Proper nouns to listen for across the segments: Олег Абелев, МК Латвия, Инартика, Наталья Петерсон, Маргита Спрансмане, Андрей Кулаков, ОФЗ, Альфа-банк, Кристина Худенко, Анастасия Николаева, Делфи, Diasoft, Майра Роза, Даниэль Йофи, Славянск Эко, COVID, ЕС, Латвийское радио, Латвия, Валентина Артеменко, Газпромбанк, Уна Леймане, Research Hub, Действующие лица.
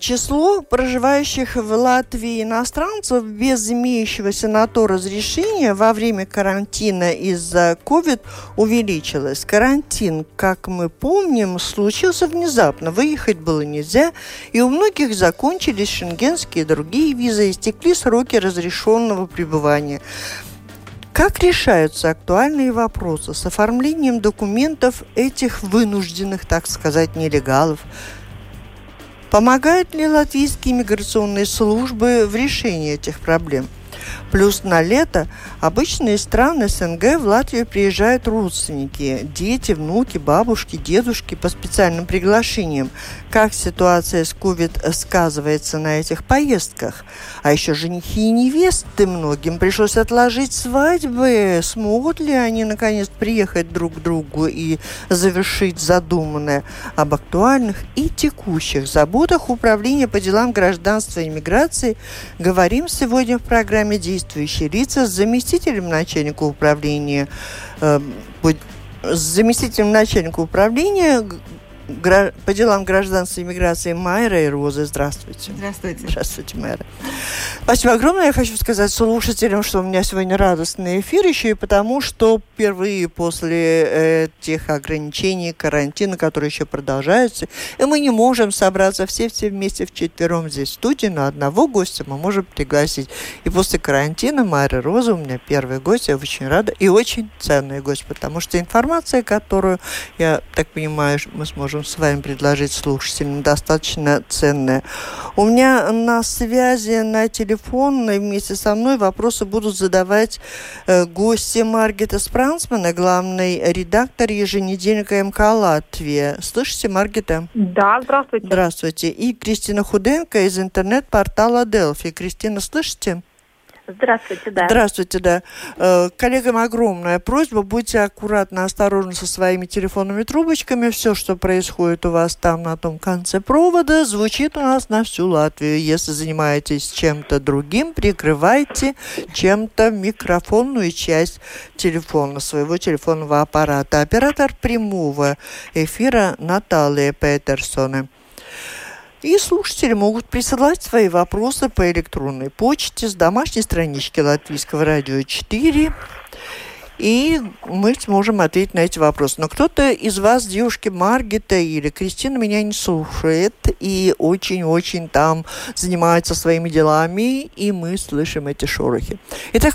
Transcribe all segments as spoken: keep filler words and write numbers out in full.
Число проживающих в Латвии иностранцев без имеющегося на то разрешения во время карантина из-за COVID увеличилось. Карантин, как мы помним, случился внезапно. Выехать было нельзя, и у многих закончились шенгенские и другие визы, истекли сроки разрешенного пребывания. Как решаются актуальные вопросы с оформлением документов этих вынужденных, так сказать, нелегалов? Помогают ли латвийские миграционные службы в решении этих проблем? Плюс на лето обычно из стран СНГ в Латвию приезжают родственники, дети, внуки, бабушки, дедушки по специальным приглашениям. Как ситуация с COVID сказывается на этих поездках? А еще женихи и невесты многим пришлось отложить свадьбы. Смогут ли они наконец приехать друг к другу и завершить задуманное? Об актуальных и текущих заботах Управления по делам гражданства и миграции говорим сегодня в программе «Действующие лица» с заместителем начальника управления э, по, с заместителем начальника управления по делам гражданства и миграции Майрой Розой. Здравствуйте. Здравствуйте. Здравствуйте, Майра. Спасибо огромное. Я хочу сказать слушателям, что у меня сегодня радостный эфир еще и потому, что впервые после э, тех ограничений, карантина, которые еще продолжаются, и мы не можем собраться все-все вместе вчетвером здесь в студии, но одного гостя мы можем пригласить. И после карантина Майра Роза у меня первый гость. Я очень рада и очень ценный гость, потому что информация, которую, я так понимаю, мы сможем с вами предложить слушателям, достаточно ценное. У меня на связи, на телефон, и вместе со мной вопросы будут задавать э, гости Маргита Спрансмане, главный редактор еженедельника МК «Латвия». Слышите, Маргита? Да, здравствуйте. Здравствуйте. И Кристина Худенко из интернет-портала «Делфи». Кристина, слышите? Здравствуйте, да. Здравствуйте, да. Коллегам огромная просьба. Будьте аккуратны, осторожны со своими телефонными трубочками. Все, что происходит у вас там на том конце провода, звучит у нас на всю Латвию. Если занимаетесь чем-то другим, прикрывайте чем-то микрофонную часть телефона, своего телефонного аппарата. Оператор прямого эфира Наталья Петерсон. И слушатели могут присылать свои вопросы по электронной почте с домашней странички Латвийского радио четыре. И мы сможем ответить на эти вопросы. Но кто-то из вас, девушки Маргита или Кристина, меня не слушает и очень-очень там занимается своими делами, и мы слышим эти шорохи. Итак,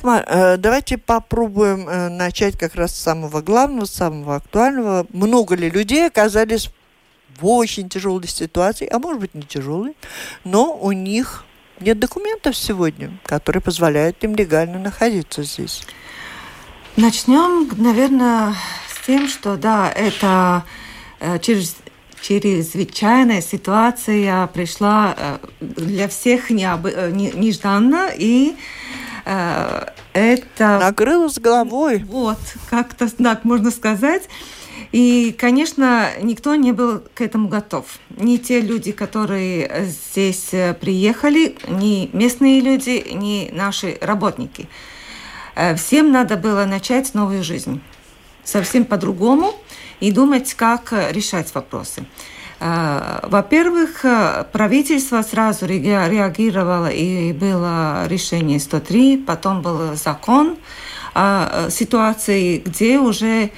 давайте попробуем начать как раз с самого главного, с самого актуального. Много ли людей оказались в очень тяжелой ситуации, а может быть не тяжелой, но у них нет документов сегодня, которые позволяют им легально находиться здесь? Начнем, наверное, с тем, что да, это э, через, чрезвычайная ситуация пришла э, для всех необ... не, нежданно, и э, это... накрыло с головой. Вот, как-то так можно сказать. И, конечно, никто не был к этому готов. Ни те люди, которые здесь приехали, ни местные люди, ни наши работники. Всем надо было начать новую жизнь. Совсем по-другому и думать, как решать вопросы. Во-первых, правительство сразу реагировало, и было решение сто три, потом был закон о ситуации, где уже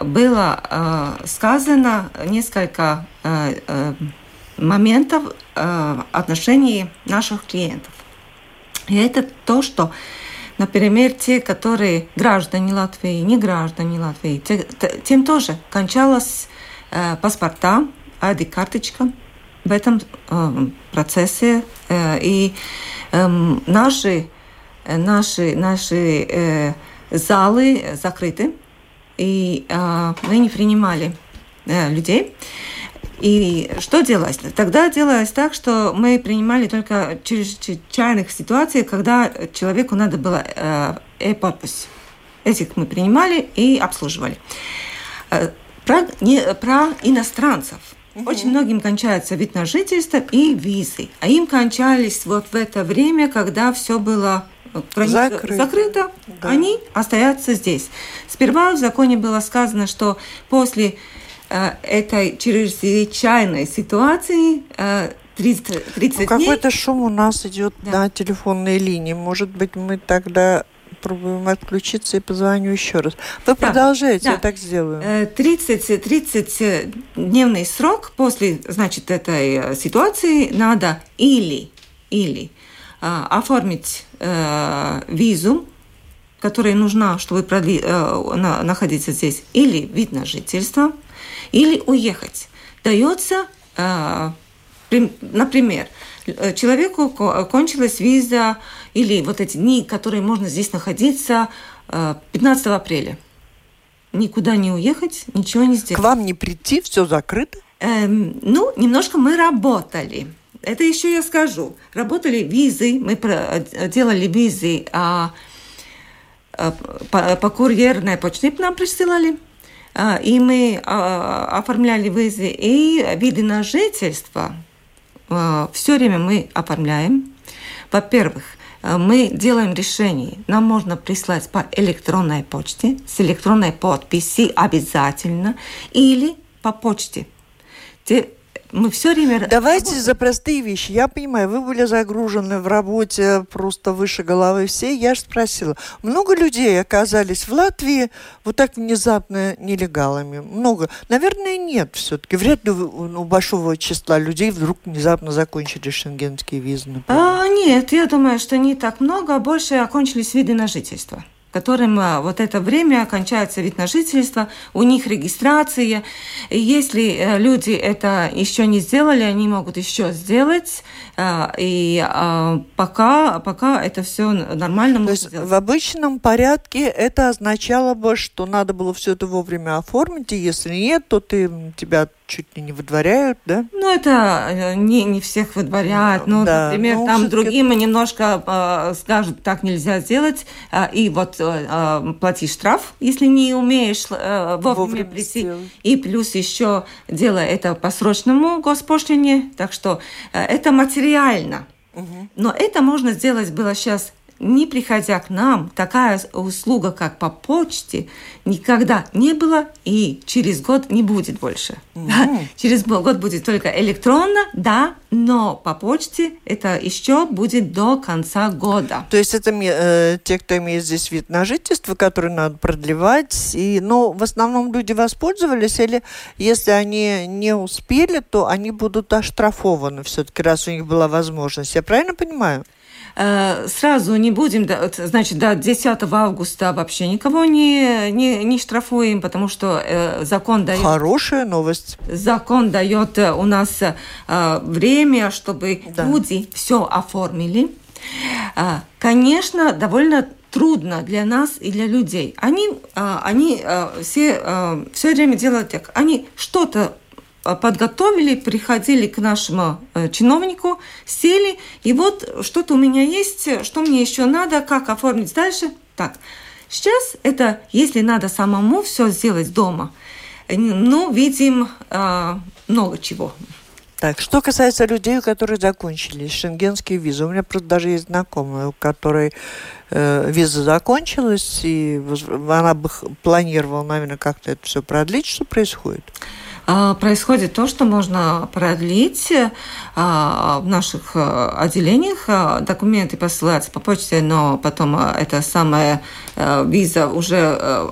было сказано несколько моментов в отношении наших клиентов. И это то, что, например, те, которые граждане Латвии, не граждане Латвии, те, тем тоже кончалось паспорта, ай ди-карточка в этом процессе. И наши, наши, наши залы закрыты, и э, мы не принимали э, людей. И что делалось? Тогда делалось так, что мы принимали только в чрезвычайных ситуациях, когда человеку надо было э-подпись. Этих мы принимали и обслуживали. Про, не, про иностранцев. Угу. Очень многим кончается вид на жительство и визы. А им кончались вот в это время, когда все было закрыто. закрыто да. Они остаются здесь. Сперва в законе было сказано, что после э, этой чрезвычайной ситуации э, тридцать, тридцать ну, дней... Какой-то шум у нас идет да. на телефонной линии. Может быть, мы тогда... Пробуем отключиться и позвоню еще раз. Вы да, продолжаете, да. я так сделаю. тридцатидневный срок после, значит, этой ситуации надо или, или э, оформить э, визу, которая нужна, чтобы продли, э, на, находиться здесь, или вид на жительство, или уехать. Дается, э, при, например, человеку кончилась виза или вот эти дни, которые можно здесь находиться, пятнадцатого апреля. Никуда не уехать, ничего не сделать. К вам не прийти, все закрыто? Эм, ну, немножко мы работали. Это еще я скажу. Работали визы, мы делали визы, а, а, по, по курьерной почте нам присылали. А, и мы а, оформляли визы и виды на жительство. Все время мы оформляем. Во-первых, мы делаем решение. Нам можно прислать по электронной почте, с электронной подписью обязательно, или по почте. Мы все время... Давайте работаем за простые вещи. Я понимаю, вы были загружены в работе просто выше головы все. Я же спросила, много людей оказались в Латвии вот так внезапно нелегалами? Много? Наверное, нет все-таки. Вряд ли у большого числа людей вдруг внезапно закончили шенгенские визы, например. А, нет, я думаю, что не так много. Больше окончились виды на жительство, которым вот это время кончается вид на жительство, у них регистрация. И если люди это еще не сделали, они могут еще сделать. И пока, пока это все нормально. То есть сделать. В обычном порядке это означало бы, что надо было все это вовремя оформить, и если нет, то ты, тебя чуть ли не выдворяют, да? Ну, это не, не всех выдворяют. Ну, да. Например, ну, там другим это... немножко э, скажут, так нельзя делать, э, и вот э, плати штраф, если не умеешь э, вовремя прийти. И плюс еще делай это по срочному госпошлине, так что э, это материально. Угу. Но это можно сделать было сейчас, не приходя к нам. Такая услуга, как по почте, никогда не было и через год не будет больше. Mm-hmm. Да? Через год будет только электронно, да, но по почте это еще будет до конца года. То есть это э, те, кто имеет здесь вид на жительство, который надо продлевать. И, но в основном люди воспользовались, или если они не успели, то они будут оштрафованы все-таки, раз у них была возможность. Я правильно понимаю? Сразу не будем, значит, до десятого августа вообще никого не, не, не штрафуем, потому что закон дает... Хорошая новость. Закон дает у нас время, чтобы да. люди все оформили. Конечно, довольно трудно для нас и для людей. Они, они все, все время делают так. Они что-то подготовили, приходили к нашему чиновнику, сели, и вот что-то у меня есть, что мне еще надо, как оформить дальше. Так, сейчас это, если надо самому все сделать дома, ну, видим э, много чего. Так, что касается людей, у которых закончились шенгенские визы. У меня просто даже есть знакомая, у которой э, виза закончилась, и она бы планировала, наверное, как-то это все продлить. Что происходит? Происходит то, что можно продлить в наших отделениях. Документы посылаются по почте, но потом эта самая виза уже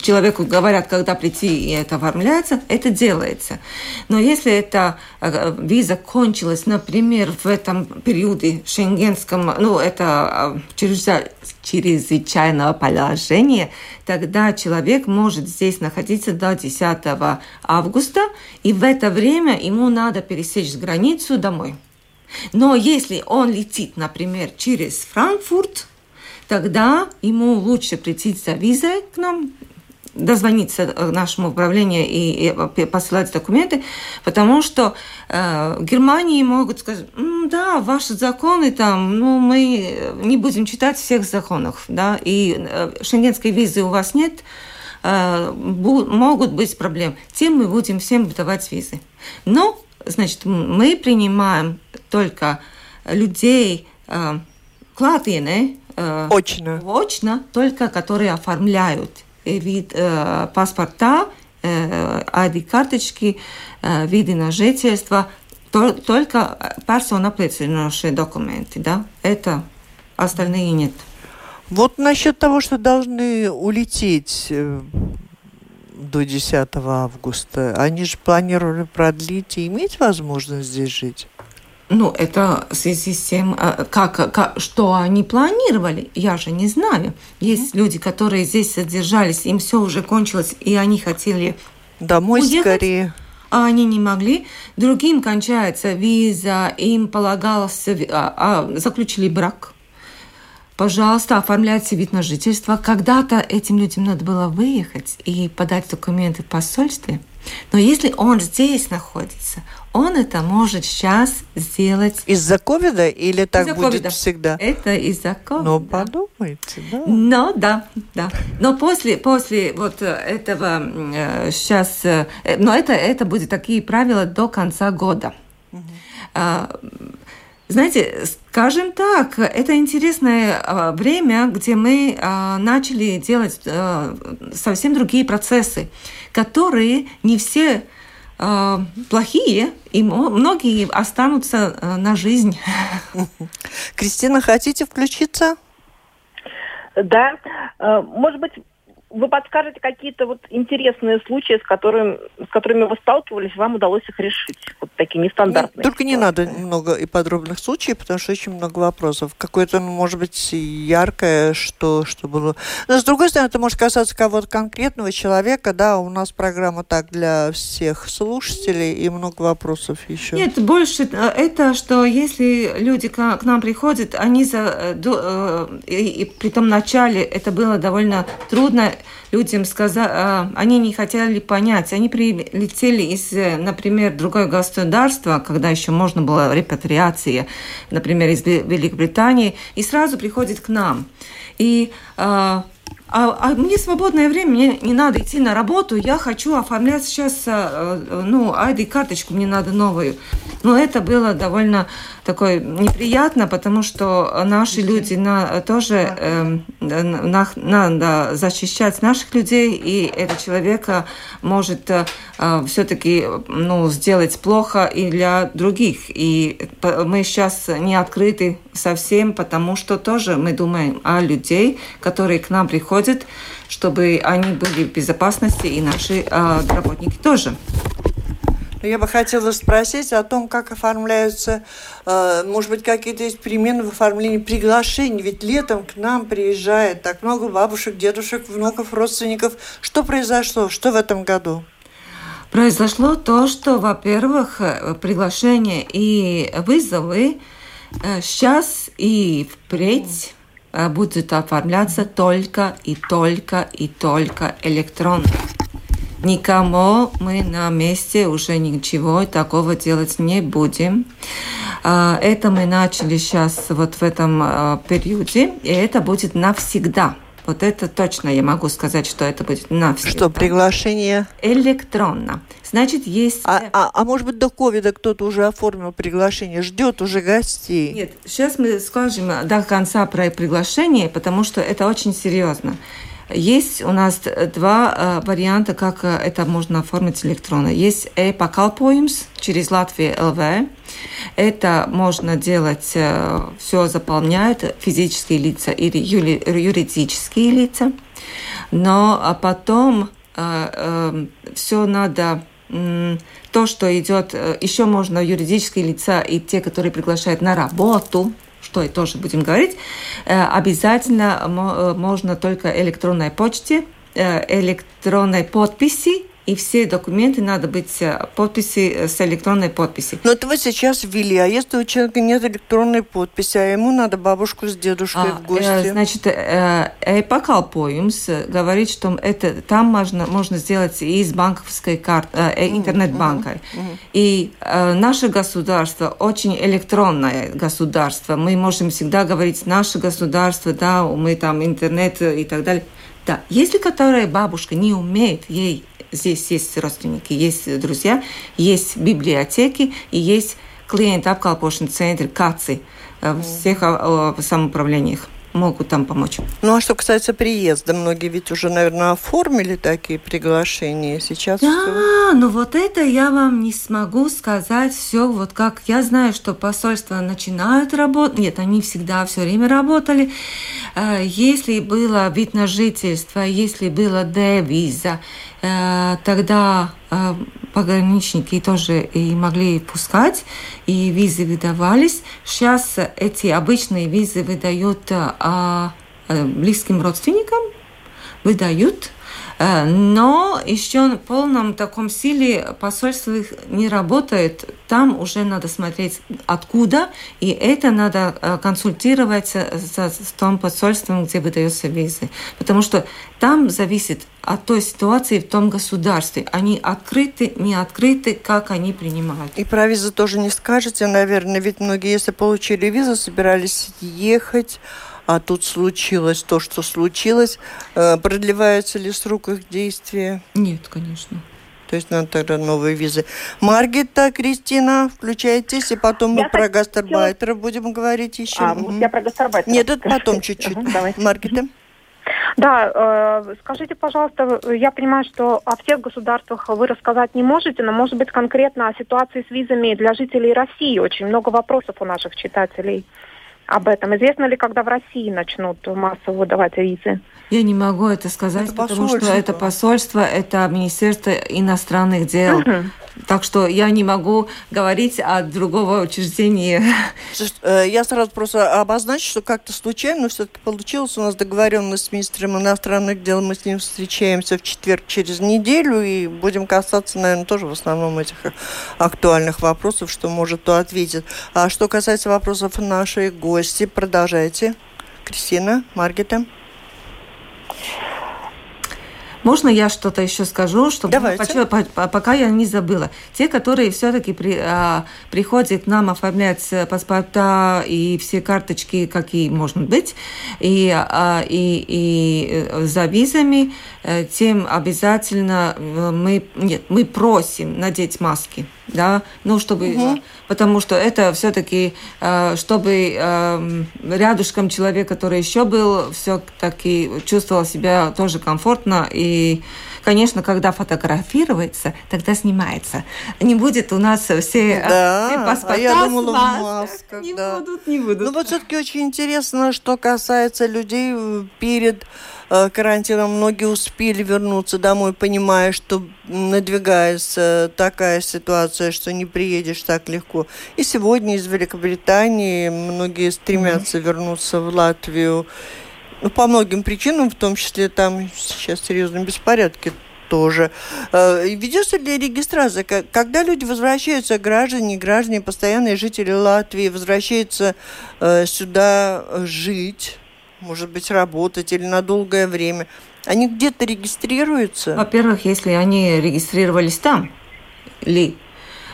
человеку говорят, когда прийти, и это оформляется, это делается. Но если эта виза кончилась, например, в этом периоде шенгенском, ну, это чрезвычайного положения, тогда человек может здесь находиться до десятого августа, и в это время ему надо пересечь границу домой. Но если он летит, например, через Франкфурт, тогда ему лучше прийти за визой к нам дозвониться к нашему управлению и, и посылать документы, потому что э, в Германии могут сказать, да, ваши законы там, ну, мы не будем читать всех законов, да, и э, шенгенской визы у вас нет, э, бу- могут быть проблемы. Тем мы будем всем выдавать визы. Но, значит, мы принимаем только людей э, к Латвии, э, очно. очно, только которые оформляют вид э, паспорта, э, ай ди-карточки, э, виды на жительство, то, только персона представляющие документы. Да? Это остальные нет. Вот насчет того, что должны улететь до десятого августа, они же планировали продлить и иметь возможность здесь жить? Ну, это в связи с тем, как, как, что они планировали, я же не знаю. Есть mm-hmm. люди, которые здесь содержались, им все уже кончилось, и они хотели домой уехать, скорее. А они не могли. Другим кончается виза, им полагалось, а, а, заключили брак. Пожалуйста, оформляйте вид на жительство. Когда-то этим людям надо было выехать и подать документы в посольстве. Но если он здесь находится, он это может сейчас сделать. Из-за ковида или так из-за будет ковида. Всегда? Это из-за ковида. Ну, подумайте, да. Ну, да, да. Но после, после вот этого э, сейчас... Э, но это, это будут такие правила до конца года. Угу. Э, знаете, скажем так, это интересное время, где мы начали делать совсем другие процессы, которые не все плохие, и многие останутся на жизнь. Кристина, хотите включиться? Да. Может быть, вы подскажете какие-то вот интересные случаи, с которыми, с которыми вы сталкивались, вам удалось их решить? Вот такие нестандартные. Нет, только ситуации. Не надо много и подробных случаев, потому что очень много вопросов. Какое-то, может быть, яркое, что, что было. Но, с другой стороны, это может касаться кого-то конкретного человека. Да, у нас программа так для всех слушателей, и много вопросов еще. Нет, больше это, что если люди к нам приходят, они за... И при том начале это было довольно трудно, людям сказали, они не хотели понять. Они прилетели из, например, другого государства, когда еще можно было репатриация, например, из Великобритании, и сразу приходит к нам. И а, а мне свободное время, мне не надо идти на работу, я хочу оформлять сейчас ну, ай ди-карточку, мне надо новую. Но это было довольно такое неприятно, потому что наши люди на, тоже э, на, надо защищать наших людей, и этот человек может э, все-таки ну, сделать плохо и для других. И мы сейчас не открыты совсем, потому что тоже мы думаем о людей, которые к нам приходят, чтобы они были в безопасности, и наши э, работники тоже. Я бы хотела спросить о том, как оформляются, может быть, какие-то есть перемены в оформлении приглашений. Ведь летом к нам приезжает так много бабушек, дедушек, внуков, родственников. Что произошло? Что в этом году? Произошло то, что, во-первых, приглашения и вызовы сейчас и впредь будут оформляться только и только и только электронно. Никому мы на месте уже ничего такого делать не будем. Это мы начали сейчас вот в этом периоде, и это будет навсегда. Вот это точно я могу сказать, что это будет навсегда. Что, приглашение? Электронно. Значит, есть... А, а, а может быть, до ковида кто-то уже оформил приглашение, ждет уже гостей? Нет, сейчас мы скажем до конца про приглашение, потому что это очень серьезно. Есть у нас два э, варианта, как э, это можно оформить электронно. Есть e-pakalpojums через Латвию эл ви. Это можно делать, э, все заполняют физические лица или юли, юридические лица. Но а потом э, э, все надо... Э, то, что идет... Э, еще можно юридические лица и те, которые приглашают на работу... что и тоже будем говорить, обязательно можно только электронной почте, электронной подписи и все документы надо быть подписи с электронной подписью. Но это вы сейчас ввели, а если у человека нет электронной подписи, а ему надо бабушку с дедушкой а, в гости? Значит, e-pakalpojums говорит, что это там можно, можно сделать и из банковской карты, интернет-банка. Mm-hmm. Mm-hmm. И э, наше государство очень электронное государство. Мы можем всегда говорить наше государство, да, мы там интернет и так далее. Да, если которая бабушка не умеет, ей здесь есть родственники, есть друзья, есть библиотеки и есть клиенты обколпошный центр КАЦИ в всех самоуправлениях. Могут там помочь. Ну, а что касается приезда, многие ведь уже, наверное, оформили такие приглашения сейчас. Да, все... но вот это я вам не смогу сказать все. Вот как я знаю, что посольства начинают работать. Нет, они всегда все время работали. Если было вид на жительство, если было Д-виза, тогда пограничники тоже и могли пускать, и визы выдавались. Сейчас эти обычные визы выдают близким родственникам, выдают, но еще в полном таком силе посольство не работает. Там уже надо смотреть, откуда, и это надо консультировать с том посольством, где выдаются визы. Потому что там зависит от той ситуации в том государстве. Они открыты, не открыты, как они принимают. И про визу тоже не скажете, наверное, ведь многие, если получили визу, собирались ехать, а тут случилось то, что случилось. Продлевается ли срок их действия? Нет, конечно. То есть надо тогда новые визы. Маргита, Кристина, включайтесь, и потом я мы про гастарбайтеров хотела... будем говорить еще. А, угу. Я про гастарбайтеров. Нет, это потом чуть-чуть. Угу, Маргита. Да, э, скажите, пожалуйста, я понимаю, что о всех государствах вы рассказать не можете, но, может быть, конкретно о ситуации с визами для жителей России. Очень много вопросов у наших читателей об этом. Известно ли, когда в России начнут массово выдавать визы? Я не могу это сказать, это потому что это посольство, это Министерство иностранных дел. Uh-huh. Так что я не могу говорить о другого учреждения. Я сразу просто обозначу, что как-то случайно, но все-таки получилось. У нас договоренность с министром иностранных дел. Мы с ним встречаемся в четверг через неделю и будем касаться, наверное, тоже в основном этих актуальных вопросов, что может, то ответит. А что касается вопросов нашей гости, продолжайте. Кристина, Маргита. Можно я что-то еще скажу, чтобы пока я не забыла. Те, которые все-таки при, а, приходят к нам оформлять паспорта и все карточки, какие можно быть, и, а, и, и за визами, тем обязательно мы, нет, мы просим надеть маски. Да, ну чтобы, угу. Потому что это все-таки, чтобы рядышком человек, который еще был, все-таки чувствовал себя тоже комфортно. И, конечно, когда фотографируется, тогда снимается. Не будет у нас все, да, все паспорта, а я думала, в масках, не да. будут, не будут. Ну вот все-таки очень интересно, что касается людей перед карантином. Многие успели вернуться домой, понимая, что надвигается такая ситуация, что не приедешь так легко. И сегодня из Великобритании многие стремятся mm-hmm. вернуться в Латвию. Ну, по многим причинам, в том числе там сейчас серьезные беспорядки тоже. Ведется ли регистрация? Когда люди возвращаются, граждане, граждане, постоянные жители Латвии, возвращаются сюда жить, может быть, работать или на долгое время, они где-то регистрируются? Во-первых, если они регистрировались там, ли,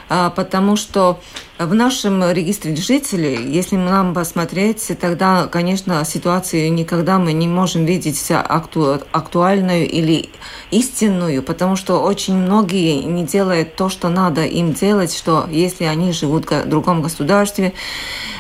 а, потому что в нашем регистре жителей, если нам посмотреть, тогда, конечно, ситуацию никогда мы не можем видеть акту- актуальную или истинную, потому что очень многие не делают то, что надо им делать, что если они живут в другом государстве,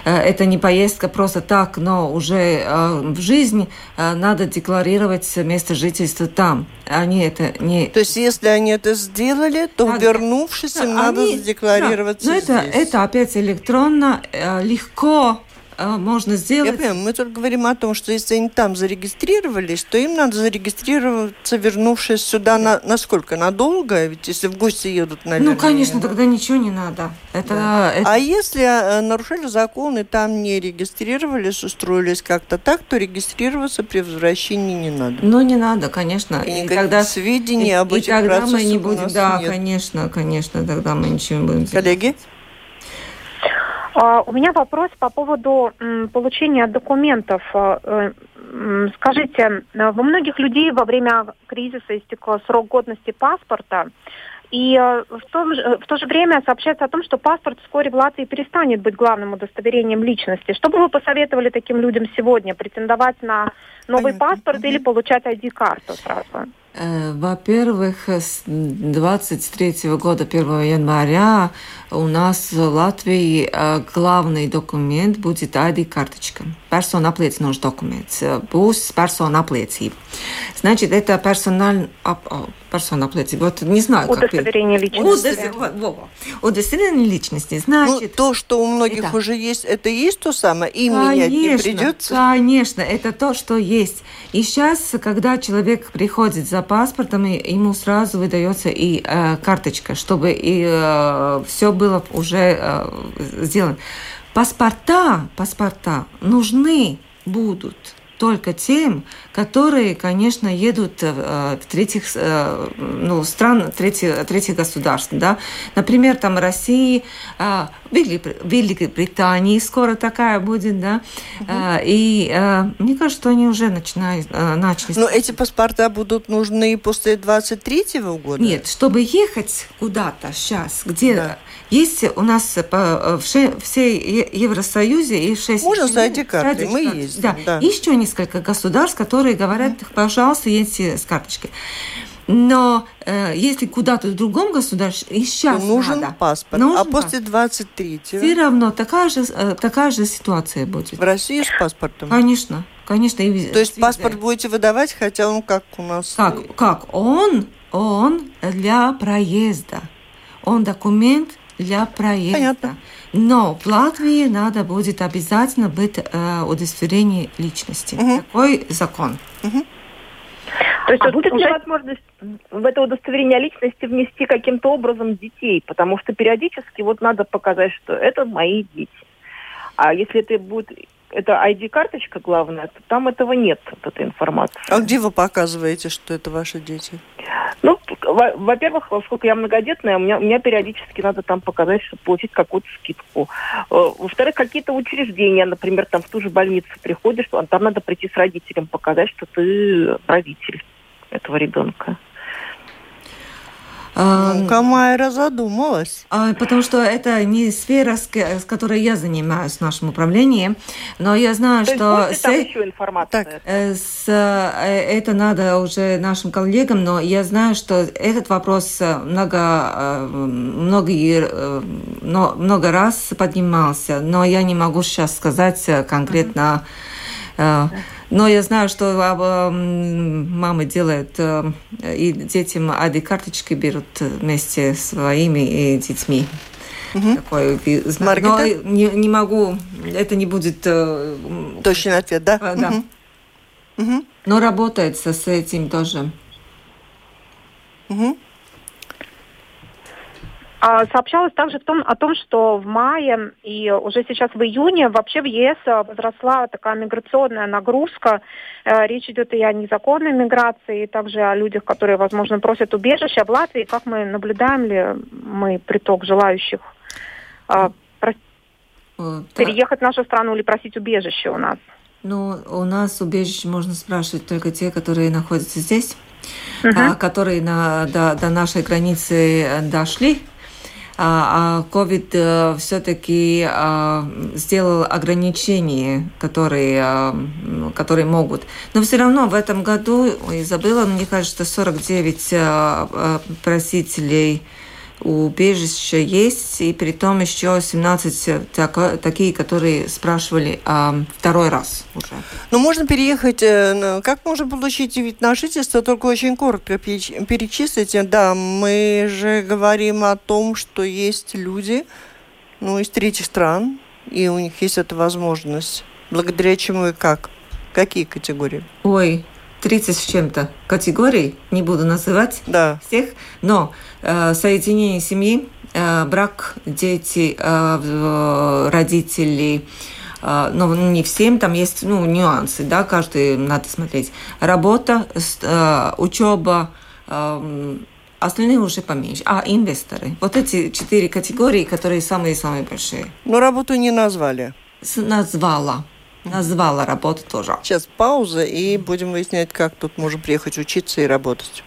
это не поездка просто так, но уже в жизни надо декларировать место жительства там. Они это не... То есть, если они это сделали, то, надо... вернувшись, им они... надо задекларироваться, да, но это, здесь. Это опять электронно, легко можно сделать. Я понимаю, мы тут говорим о том, что если они там зарегистрировались, то им надо зарегистрироваться, вернувшись сюда, на, на сколько? Надолго? Ведь если в гости едут, наверное. Ну, конечно, да? Тогда ничего не надо. Это, да. это... А если нарушили закон и там не регистрировались, устроились как-то так, то регистрироваться при возвращении не надо. Ну, не надо, конечно. И, и тогда сведений и, об и этих тогда процессах мы не будем, да, нет. конечно, конечно, тогда мы ничего не будем. Коллеги? У меня вопрос по поводу получения документов. Скажите, у многих людей во время кризиса истек срок годности паспорта, и в, том же, в то же время сообщается о том, что паспорт вскоре в Латвии перестанет быть главным удостоверением личности. Что бы вы посоветовали таким людям сегодня? Претендовать на новый Понятно. паспорт угу. или получать ай ди-карту сразу? Во-первых, с двадцать третьего года, первого января, у нас в Латвии главный документ будет ай ди-карточка. Персонаpliecinošs dokuments. Būs personapliecība. Значит, это персональная... Персонаpliecība. Вот не знаю, как... Удостоверение личности. Удостоверение личности. Значит... Ну, то, что у многих это... уже есть, это и есть то самое? И конечно, менять не придется? Конечно, это то, что есть. И сейчас, когда человек приходит за паспортом, ему сразу выдается и э, карточка, чтобы и, э, все было уже э, сделано. Паспорта, паспорта нужны будут только тем, которые, конечно, едут э, в третьих э, ну, стран, третьих, третьих государств. Да? Например, там России, э, Великобритании скоро такая будет. Да? Угу. Э, и э, мне кажется, что они уже начинают, э, начали... Но эти паспорта будут нужны после двадцать третьего года? Нет, чтобы ехать куда-то сейчас, где... Да. Есть у нас по, в ше, всей Евросоюзе и шесть... Можно с ай ди-картой, мы ездим. Да. Да. Еще несколько государств, которые говорят, пожалуйста, едьте с карточкой. Но э, если куда-то в другом государстве, и сейчас нужен надо, паспорт. Нужен а после двадцать третьего? Все равно такая же, такая же ситуация будет. В России с паспортом? Конечно. конечно и То есть паспорт будете выдавать, хотя он как у нас... Как? как? Он, он для проезда. Он документ... для проекта. Понятно. Но в Латвии надо будет обязательно быть э, удостоверение личности. Угу. Такой закон. Угу. То есть а вот будет уже... ли возможность в это удостоверение личности внести каким-то образом детей? Потому что периодически вот надо показать, что это мои дети. А если это будет... Это ай ди-карточка главная, то там этого нет, вот этой информации. А где вы показываете, что это ваши дети? Ну, во- во-первых, поскольку я многодетная, у меня, у меня периодически надо там показать, чтобы получить какую-то скидку. Во-вторых, какие-то учреждения, например, там в ту же больницу приходишь, там надо прийти с родителем, показать, что ты родитель этого ребенка. Ну-ка, Майра задумалась. Потому что это не сфера, с которой я занимаюсь в нашем управлении, но я знаю, то что... Есть, с... там еще информация? Так, с... это надо уже нашим коллегам, но я знаю, что этот вопрос много, много, много раз поднимался, но я не могу сейчас сказать конкретно. Mm-hmm. Но я знаю, что мамы делают, и детям ай ди-карточки берут вместе с своими детьми. Угу. Такой, но не, не могу, это не будет... Точный ответ, да? Да. Угу. Угу. Но работается с этим тоже. Угу. Сообщалось также в том, о том, что в мае и уже сейчас в июне вообще в ЕС возросла такая миграционная нагрузка. Речь идет и о незаконной миграции, и также о людях, которые, возможно, просят убежища в Латвии. Как мы наблюдаем ли мы приток желающих переехать в нашу страну или просить убежище у нас? Ну, у нас убежище можно спрашивать только те, которые находятся здесь, uh-huh. которые на, до, до нашей границы дошли. А COVID все-таки сделал ограничения, которые, которые могут. Но все равно в этом году, и забыла, мне кажется, сорок девять просителей убежища есть, и при том еще семнадцать так, такие, которые спрашивали а, второй раз уже. Но можно переехать, как можно получить вид на жительство, только очень коротко перечислить. Да, мы же говорим о том, что есть люди ну, из третьих стран, и у них есть эта возможность. Благодаря чему и как? Какие категории? Ой, тридцать с чем-то категорий, не буду называть да. всех, но э, соединение семьи, э, брак, дети, э, родители, э, но не всем, там есть ну, нюансы, да, каждый надо смотреть. Работа, э, учеба, э, остальные уже поменьше. А, инвесторы. Вот эти четыре категории, которые самые-самые большие. Но работу не назвали. С- назвала. Назвала работу тоже. Сейчас пауза, и будем выяснять, как тут можно приехать учиться и работать.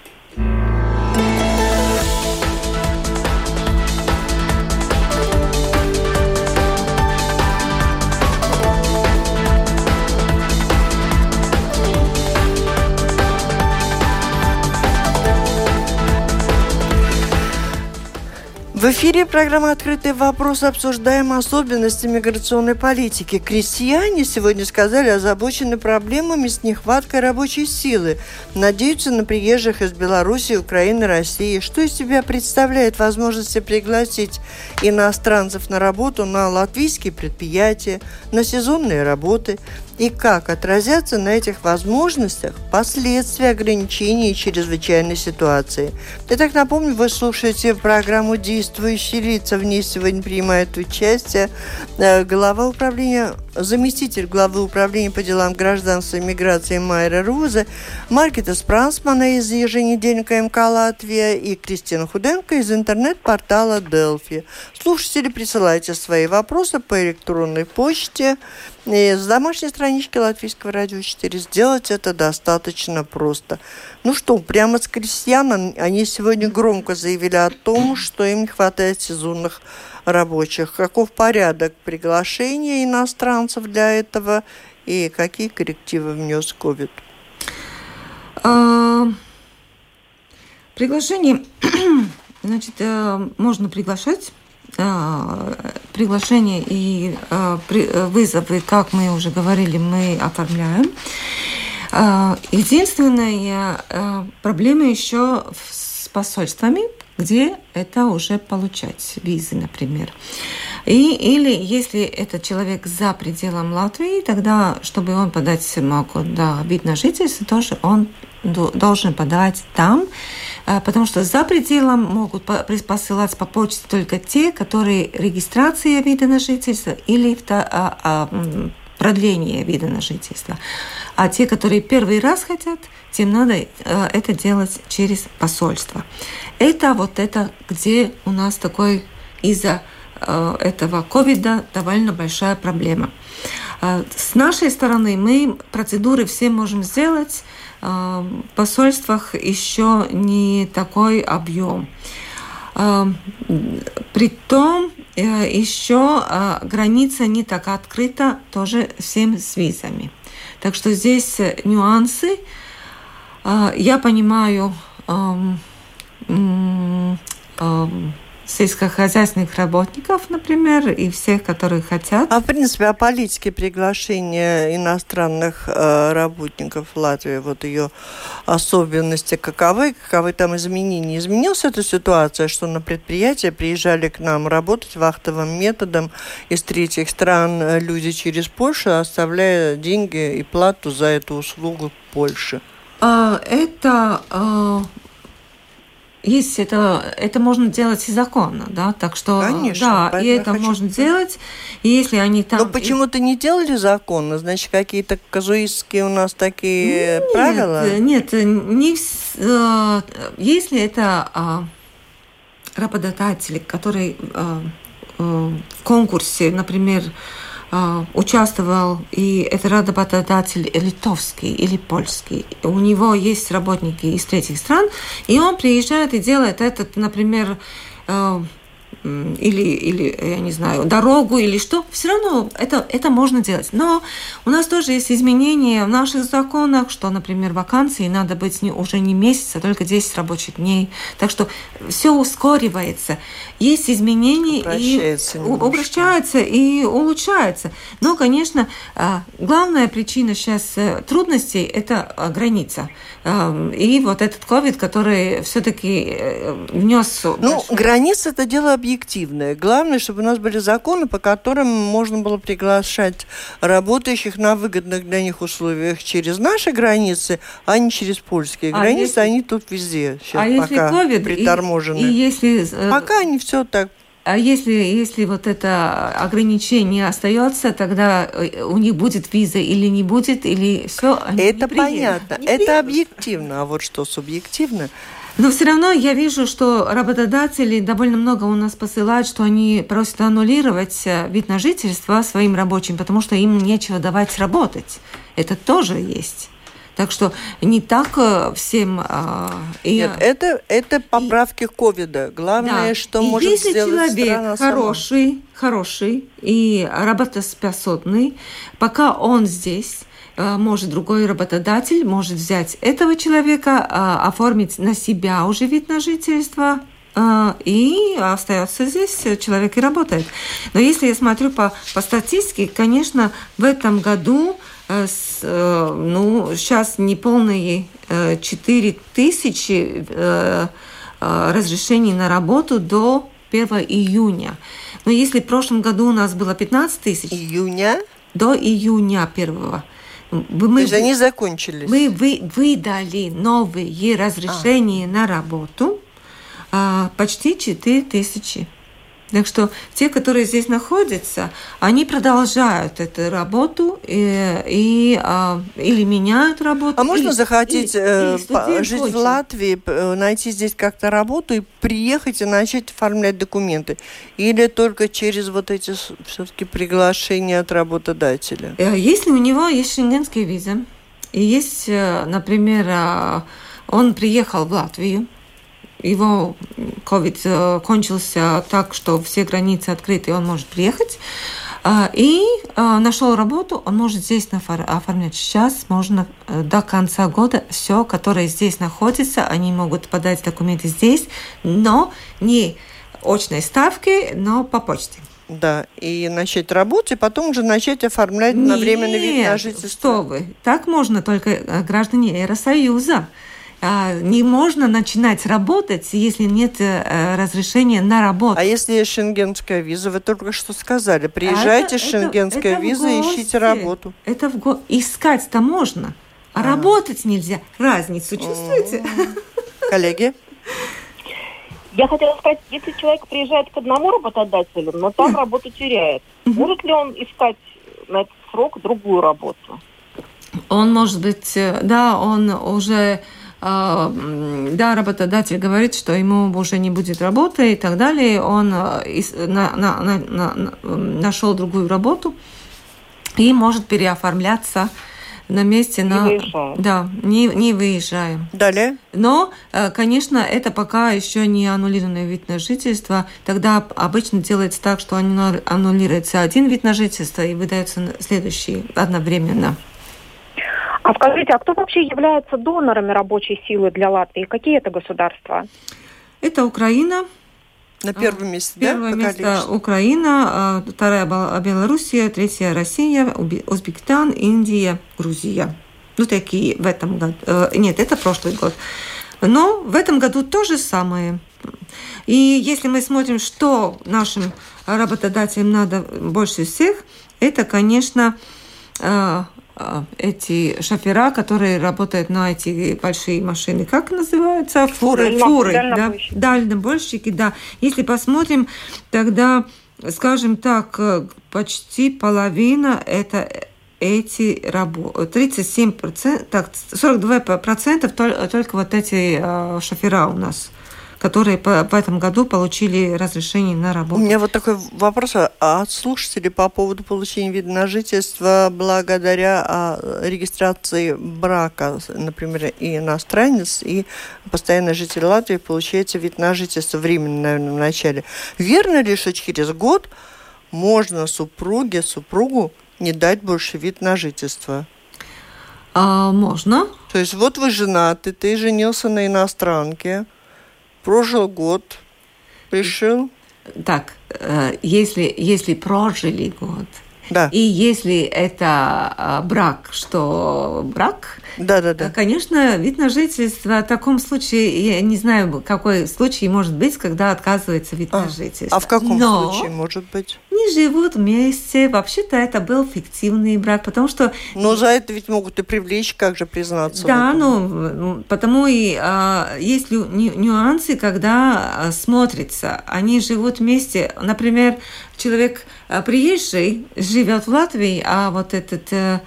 В эфире программа «Открытый вопрос». Обсуждаем особенности миграционной политики. Крестьяне сегодня сказали, озабочены проблемами с нехваткой рабочей силы. Надеются на приезжих из Беларуси, Украины, России. Что из себя представляет возможность пригласить иностранцев на работу на латвийские предприятия, на сезонные работы? И как отразятся на этих возможностях последствия ограничений и чрезвычайной ситуации? Итак, напомню, вы слушаете программу «Действующие лица». В ней сегодня принимает участие глава управления, заместитель главы управления по делам гражданства и миграции Майра Роза, Маргита Спрансмане из еженедельника МК «Латвия» и Кристина Худенко из интернет-портала «Делфи». Слушатели, присылайте свои вопросы по электронной почте и с домашней странички Латвийского радио четыре. Сделать это достаточно просто. Ну что, прямо с крестьян они сегодня громко заявили о том, что им не хватает сезонных рабочих. Каков порядок приглашения иностранцев для этого и какие коррективы внес ковид? Приглашение, значит, можно приглашать. Приглашения и вызовы, как мы уже говорили, мы оформляем. Единственная проблема еще с посольствами, где это уже получать визы, например. И, или если этот человек за пределом Латвии, тогда, чтобы он подать могу, да, вид на жительство, тоже он должен подавать там, потому что за пределом могут посылать по почте только те, которые регистрация вида на жительство или продление вида на жительство. А те, которые первый раз хотят, тем надо это делать через посольство. Это вот это, где у нас такой из-за этого ковида довольно большая проблема. С нашей стороны мы процедуры все можем сделать. В посольствах еще не такой объем. Притом еще граница не так открыта тоже всем с визами. Так что здесь нюансы. Я понимаю сельскохозяйственных работников, например, и всех, которые хотят. А в принципе о политике приглашения иностранных э, работников в Латвии, вот ее особенности каковы, каковы там изменения? Изменилась эта ситуация, что на предприятия приезжали к нам работать вахтовым методом из третьих стран люди через Польшу, оставляя деньги и плату за эту услугу Польше? А, это... А... Есть это, это можно делать и законно, да, так что конечно, да, и это можно сказать. делать, и если они там. Но почему-то не делали законно, значит, какие-то казуистские у нас такие нет, правила? Нет, не если это работодатели, которые в конкурсе, например, участвовал, и это работодатель литовский или польский. У него есть работники из третьих стран, и он приезжает и делает этот, например, э, или, или, я не знаю, дорогу или что. Все равно это, это можно делать. Но у нас тоже есть изменения в наших законах, что, например, вакансии надо быть не, уже не месяц, а только десять рабочих дней. Так что все ускоривается. Есть изменения, упрощается, и упрощается и улучшается. Но, конечно, главная причина сейчас трудностей – это граница. И вот этот ковид, который все-таки внес... Ну, большой... граница – это дело объективное. объективное. Главное, чтобы у нас были законы, по которым можно было приглашать работающих на выгодных для них условиях через наши границы, а не через польские а границы. Если... Они тут везде сейчас а пока COVID, приторможены. И, и если... Пока они все так... А если, если вот это ограничение остается, тогда у них будет виза или не будет, или все. Это понятно, это объективно, а вот что субъективно. Но все равно я вижу, что работодатели довольно много у нас посылают, что они просят аннулировать вид на жительство своим рабочим, потому что им нечего давать работать. Это тоже есть. Так что не так всем... А, и, Нет, это, это поправки ковида. Главное, да. что и может если сделать человек хороший, сама. хороший и работоспособный, пока он здесь, может другой работодатель может взять этого человека, а, оформить на себя уже вид на жительство, а, и остается здесь человек и работает. Но если я смотрю по, по статистике, конечно, в этом году С, ну, сейчас неполные четыре тысячи разрешений на работу до первого июня. Но если в прошлом году у нас было пятнадцать тысяч... Июня? До июня первого. Мы, То есть они закончились? Мы вы, выдали новые разрешения а. на работу почти четыре тысячи. Так что те, которые здесь находятся, они продолжают эту работу и, и, а, или меняют работу. А или, можно захотеть или, или жить очень. в Латвии, найти здесь как-то работу и приехать и начать оформлять документы? Или только через вот эти все-таки приглашения от работодателя? Если у него есть шенгенская виза, и есть, например, он приехал в Латвию, его ковид кончился так, что все границы открыты, он может приехать. И нашел работу, он может здесь оформлять. Сейчас можно до конца года все, которое здесь находится, они могут подать документы здесь, но не очной ставки, но по почте. Да, и начать работать, и потом уже начать оформлять Нет, на временный вид на жительство. Что вы, так можно только граждане Евросоюза. Не можно начинать работать, если нет разрешения на работу. А если есть шенгенская виза? Вы только что сказали. Приезжайте, а это, шенгенская это, это виза, ищите работу. Это в го... Искать-то можно, а, а работать нельзя. Разницу чувствуете? Коллеги? Я хотела сказать, если человек приезжает к одному работодателю, но там работу теряет, может ли он искать на этот срок другую работу? Он, может быть, да, он уже... Да, работодатель говорит, что ему уже не будет работы и так далее. Он на, на, на, на, нашел другую работу и может переоформляться на месте. Не на... выезжаем. Да, не, не выезжаем. Далее? Но, конечно, это пока еще не аннулированный вид на жительство. Тогда обычно делается так, что аннулируется один вид на жительство и выдается следующий одновременно. А скажите, а кто вообще является донорами рабочей силы для Латвии? Какие это государства? Это Украина. На первом месте, да? Первое место Украина, вторая Белоруссия, третья Россия, Узбекистан, Индия, Грузия. Ну, такие в этом году. Нет, это прошлый год. Но в этом году то же самое. И если мы смотрим, что нашим работодателям надо больше всех, это, конечно... эти шофера, которые работают на эти большие машины, как называются? Фуры. Фуры, да. Дальнобойщики, да. Если посмотрим, тогда, скажем так, почти половина это эти работы. тридцать семь процентов, так, сорок два процента только вот эти шофера у нас, которые по, по этом году получили разрешение на работу. У меня вот такой вопрос от слушателей по поводу получения вида на жительство благодаря регистрации брака. Например, и иностранец, и постоянный житель Латвии получается вид на жительство временно, наверное, в начале. Верно ли, что через год можно супруге, супругу не дать больше вид на жительство? А, можно. То есть вот вы женаты, ты женился на иностранке, прожил год, решил. Так, если, если прожили год, Да. И если это брак, что брак, да, да, да. конечно, вид на жительство. В таком случае, я не знаю, какой случай может быть, когда отказывается вид а, на жительство. А в каком Но случае может быть? Они живут вместе. Вообще-то это был фиктивный брак, потому что... Но за это ведь могут и привлечь, как же признаться. Да, ну, потому и а, есть лю- нюансы, когда смотрится. Они живут вместе. Например, человек приезжий живет в Латвии, а вот этот,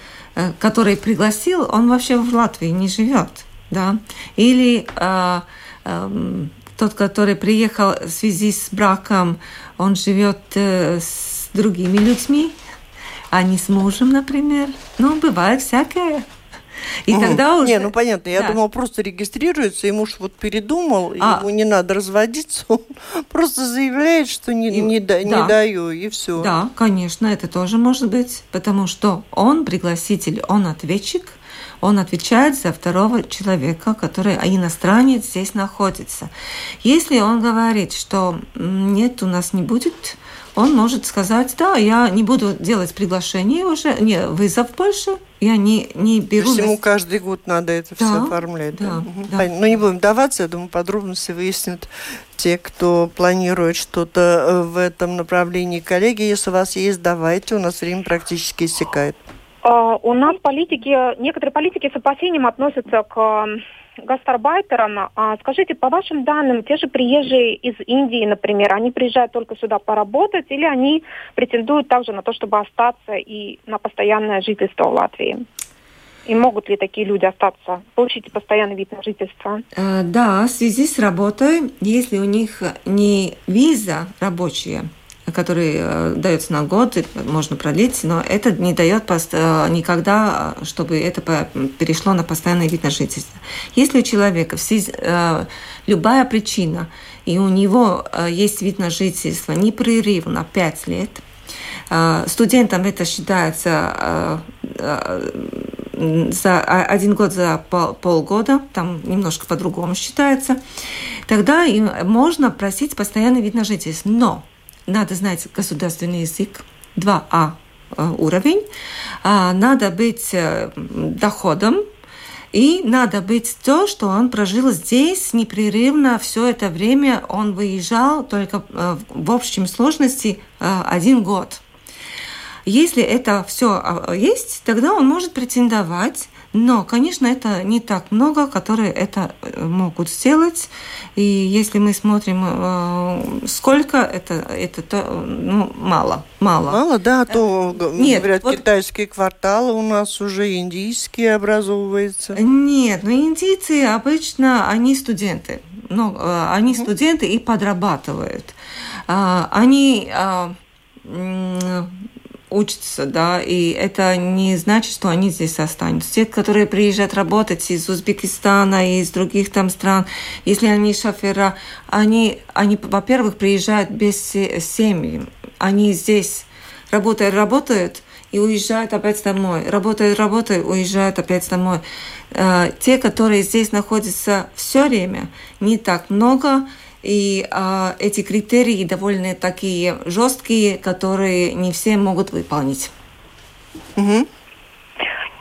который пригласил, он вообще в Латвии не живет, да? Или а, а, тот, который приехал в связи с браком, он живет с другими людьми, а не с мужем, например. Ну, бывает всякое. И mm. тогда уже... Не, ну понятно, я да. думала, просто регистрируется, и муж вот передумал, а... ему не надо разводиться, он просто заявляет, что не, и... не, да, да. не даю, и все. Да, конечно, это тоже может быть, потому что он пригласитель, он ответчик, он отвечает за второго человека, который иностранец здесь находится. Если он говорит, что нет, у нас не будет, он может сказать, да, я не буду делать приглашение уже, не, вызов больше, я не, не беру... То есть ему каждый год надо это да, все оформлять. Да, да. Да. Ну, не будем даваться, я думаю, подробности выяснят те, кто планирует что-то в этом направлении. Коллеги, если у вас есть, давайте, у нас время практически иссякает. У нас политики, некоторые политики с опасением относятся к гастарбайтерам. Скажите, по вашим данным, те же приезжие из Индии, например, они приезжают только сюда поработать или они претендуют также на то, чтобы остаться и на постоянное жительство в Латвии? И могут ли такие люди остаться, получить постоянный вид на жительство? Да, в связи с работой, если у них не виза рабочая, который дается на год, можно продлить, но это не дает пост- никогда, чтобы это перешло на постоянный вид на жительство. Если у человека любая причина, и у него есть вид на жительство непрерывно пять лет, студентам это считается за один год, за полгода, там немножко по-другому считается, тогда им можно просить постоянный вид на жительство. Но надо знать государственный язык, два А уровень, надо быть доходом, и надо быть то, что он прожил здесь непрерывно все это время, он выезжал только в общем сложности один год. Если это все есть, тогда он может претендовать. Но, конечно, это не так много, которые это могут сделать. И если мы смотрим, сколько это, это то, ну, мало, мало. Мало, да, а то, нет, говорят, вот... китайские кварталы у нас уже индийские образовываются. Нет, но индийцы обычно, они студенты. Ну, они mm-hmm. студенты и подрабатывают. Они... учатся, да, и это не значит, что они здесь останутся. Те, которые приезжают работать из Узбекистана, из других там стран, если они шофера, они, они во-первых, приезжают без семьи, они здесь работают, работают и уезжают опять домой, работают, работают, уезжают опять домой. Те, которые здесь находятся все время, не так много. И э, эти критерии довольно такие жесткие, которые не все могут выполнить. Угу.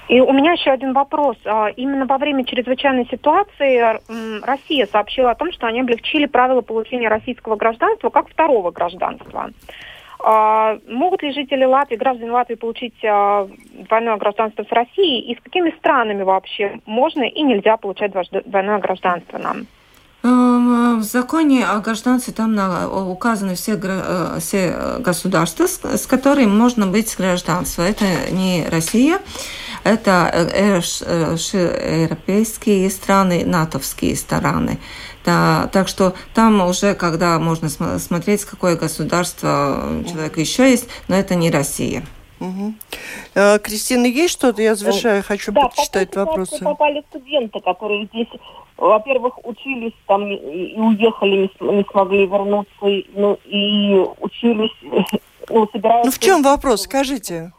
И у меня еще один вопрос. Именно во время чрезвычайной ситуации Россия сообщила о том, что они облегчили правила получения российского гражданства как второго гражданства. Могут ли жители Латвии, граждане Латвии, получить двойное гражданство с Россией? И с какими странами вообще можно и нельзя получать двойное гражданство нам? В законе о гражданстве там указаны все, все государства, с которыми можно быть гражданство. Это не Россия, это европейские страны, натовские страны. Да, так что там уже, когда можно смотреть, какое государство человек еще есть, но это не Россия. Угу. А, Кристина, есть что-то? Я завершаю, хочу да, почитать вопросы. Да, попали студенты, которые здесь, во-первых, учились там и уехали, не смогли вернуться, ну и учились, ну собираются... Ну в чем вопрос, скажите?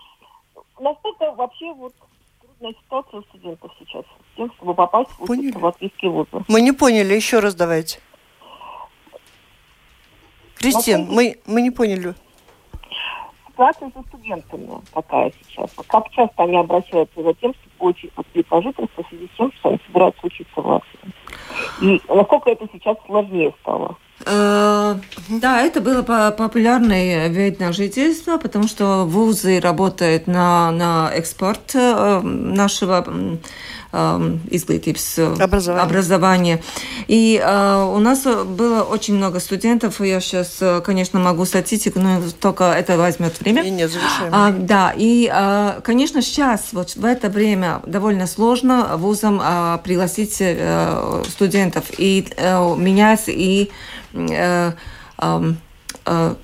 Насколько вообще вот трудная ситуация у студентов сейчас, с тем, чтобы попасть в латвийский вузы? Мы не поняли, еще раз давайте. Кристина, мы, мы не поняли... ситуация со студентами такая сейчас? Вот как часто они обращаются за тем, чтобы получить подприкожительство в связи с тем, что они собираются учиться в Латвии? И насколько это сейчас сложнее стало? Да, это было популярный вид на жительство, потому что вузы работают на, на экспорт нашего изглитипс образования. образования. И э, у нас было очень много студентов. Я сейчас, конечно, могу статистику, но только это возьмет время. И нет, а, да, и, э, конечно, сейчас, вот в это время, довольно сложно вузам э, пригласить э, студентов. И э, менять и э, э, э,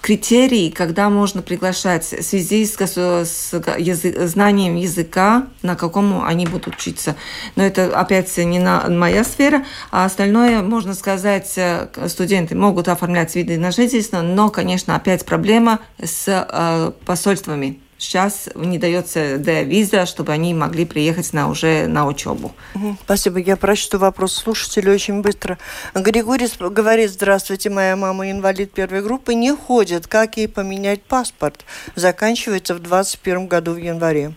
критерии, когда можно приглашать в связи с, с язы, знанием языка, на каком они будут учиться. Но это, опять, не на, моя сфера. А остальное, можно сказать, студенты могут оформлять виды на жительство, но, конечно, опять проблема с э, посольствами. Сейчас не дается Д-виза, чтобы они могли приехать на уже на учебу. Спасибо. Я прочту вопрос слушателей очень быстро. Григорий говорит: здравствуйте, моя мама инвалид первой группы, не ходит. Как ей поменять паспорт? Заканчивается в двадцать первом году в январе.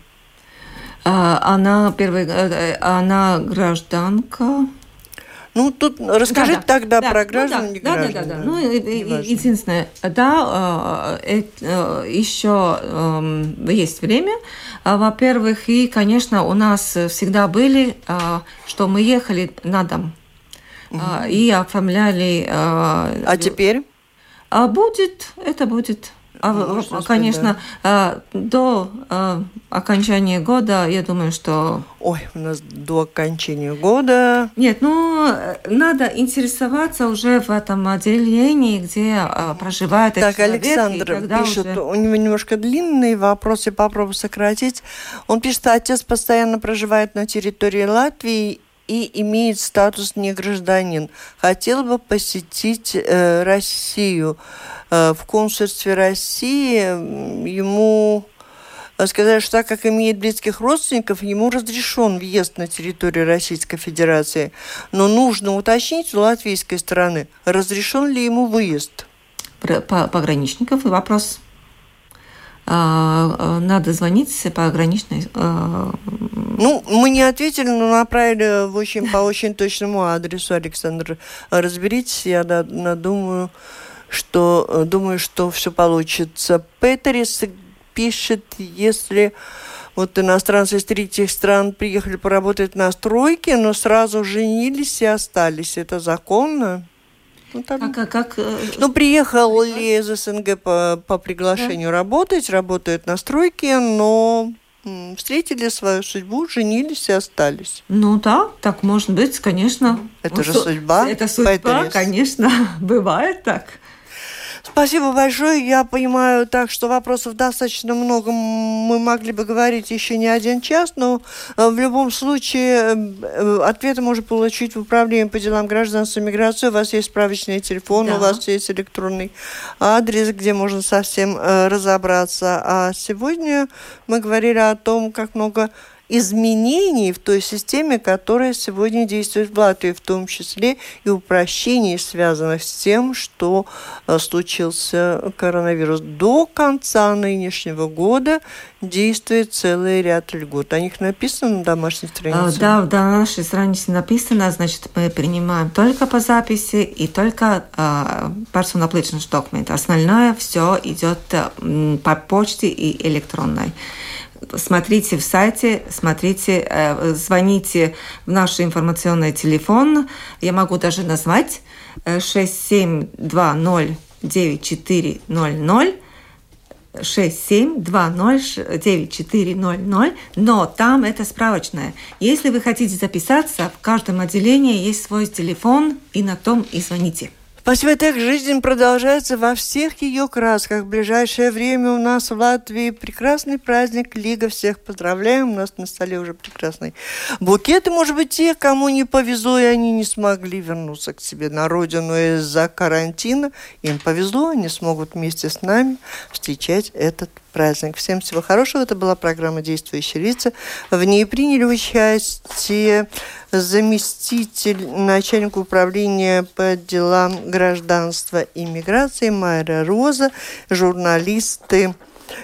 Она, первый, она гражданка. Ну, тут расскажи да, тогда да, про да, граждан, ну, не да, граждан. Да, да, да. Ну, единственное, да, еще есть время. Во-первых, и, конечно, у нас всегда были, что мы ехали на дом угу. и оформляли... А теперь? А будет, это будет... А, конечно, да. До окончания года, я думаю, что... Ой, у нас до окончания года... Нет, ну, надо интересоваться уже в этом отделении, где проживает так, человек. Так, Александр пишет, уже... у него немножко длинный вопрос, я попробую сократить. Он пишет, что отец постоянно проживает на территории Латвии и имеет статус не гражданин. Хотел бы посетить э, Россию. Э, в консульстве России ему сказали, что так как имеет близких родственников, ему разрешен въезд на территорию Российской Федерации. Но нужно уточнить у латвийской стороны, разрешен ли ему выезд. Пограничников вопрос. Надо звонить по ограниченной... Ну, мы не ответили, но направили в очень, по очень точному адресу, Александр. Разберитесь, я думаю, что, думаю, что все получится. Петерис пишет, если... Вот иностранцы из третьих стран приехали поработать на стройке, но сразу женились и остались. Это законно? Ну, там... как, как... ну, приехал ли из СНГ по, по приглашению да. работать, работают на стройке, но встретили свою судьбу, женились и остались. Ну да, так может быть, конечно. Это ну, же судьба. Это судьба, Петерис. Конечно, бывает так. Спасибо большое. Я понимаю так, что вопросов достаточно много. Мы могли бы говорить еще не один час, но в любом случае ответы можно получить в Управлении по делам гражданства и миграции. У вас есть справочный телефон, да. У вас есть электронный адрес, где можно совсем разобраться. А сегодня мы говорили о том, как много... изменений в той системе, которая сегодня действует в Латвии, в том числе и упрощений, связанных с тем, что случился коронавирус. До конца нынешнего года действует целый ряд льгот. О них написано на домашней странице? Да, на нашей странице написано. Значит, мы принимаем только по записи и только персонапличный документ. Остальное все идет по почте и электронной. Смотрите в сайте, смотрите, звоните в наш информационный телефон. Я могу даже назвать шесть семь два ноль девять четыре ноль ноль. шесть семь два ноль девять четыре ноль ноль, но там это справочная. Если вы хотите записаться, в каждом отделении есть свой телефон, и на том и звоните. Спасибо. Так, жизнь продолжается во всех ее красках. В ближайшее время у нас в Латвии прекрасный праздник Лига всех. Поздравляем. У нас на столе уже прекрасный букет. И, может быть, те, кому не повезло, и они не смогли вернуться к себе на родину из-за карантина. Им повезло, они смогут вместе с нами встречать этот праздник. Всем всего хорошего. Это была программа «Действующие лица». В ней приняли участие заместитель начальника управления по делам гражданства и миграции Майра Роза, журналисты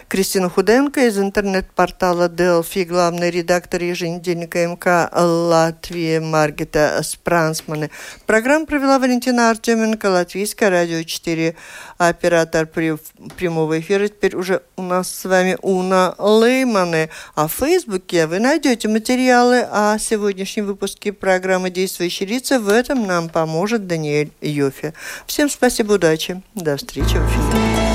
Кристина Худенко из интернет-портала Делфи, главный редактор еженедельника МК Латвии Маргита Спрансмане. Программу провела Валентина Артеменко, Латвийское радио четыре, оператор прямого эфира. Теперь уже у нас с вами Уна Леймане. А в Фейсбуке вы найдете материалы о сегодняшнем выпуске программы «Действующие лица». В этом нам поможет Даниэль Йофи. Всем спасибо, удачи. До встречи в эфире.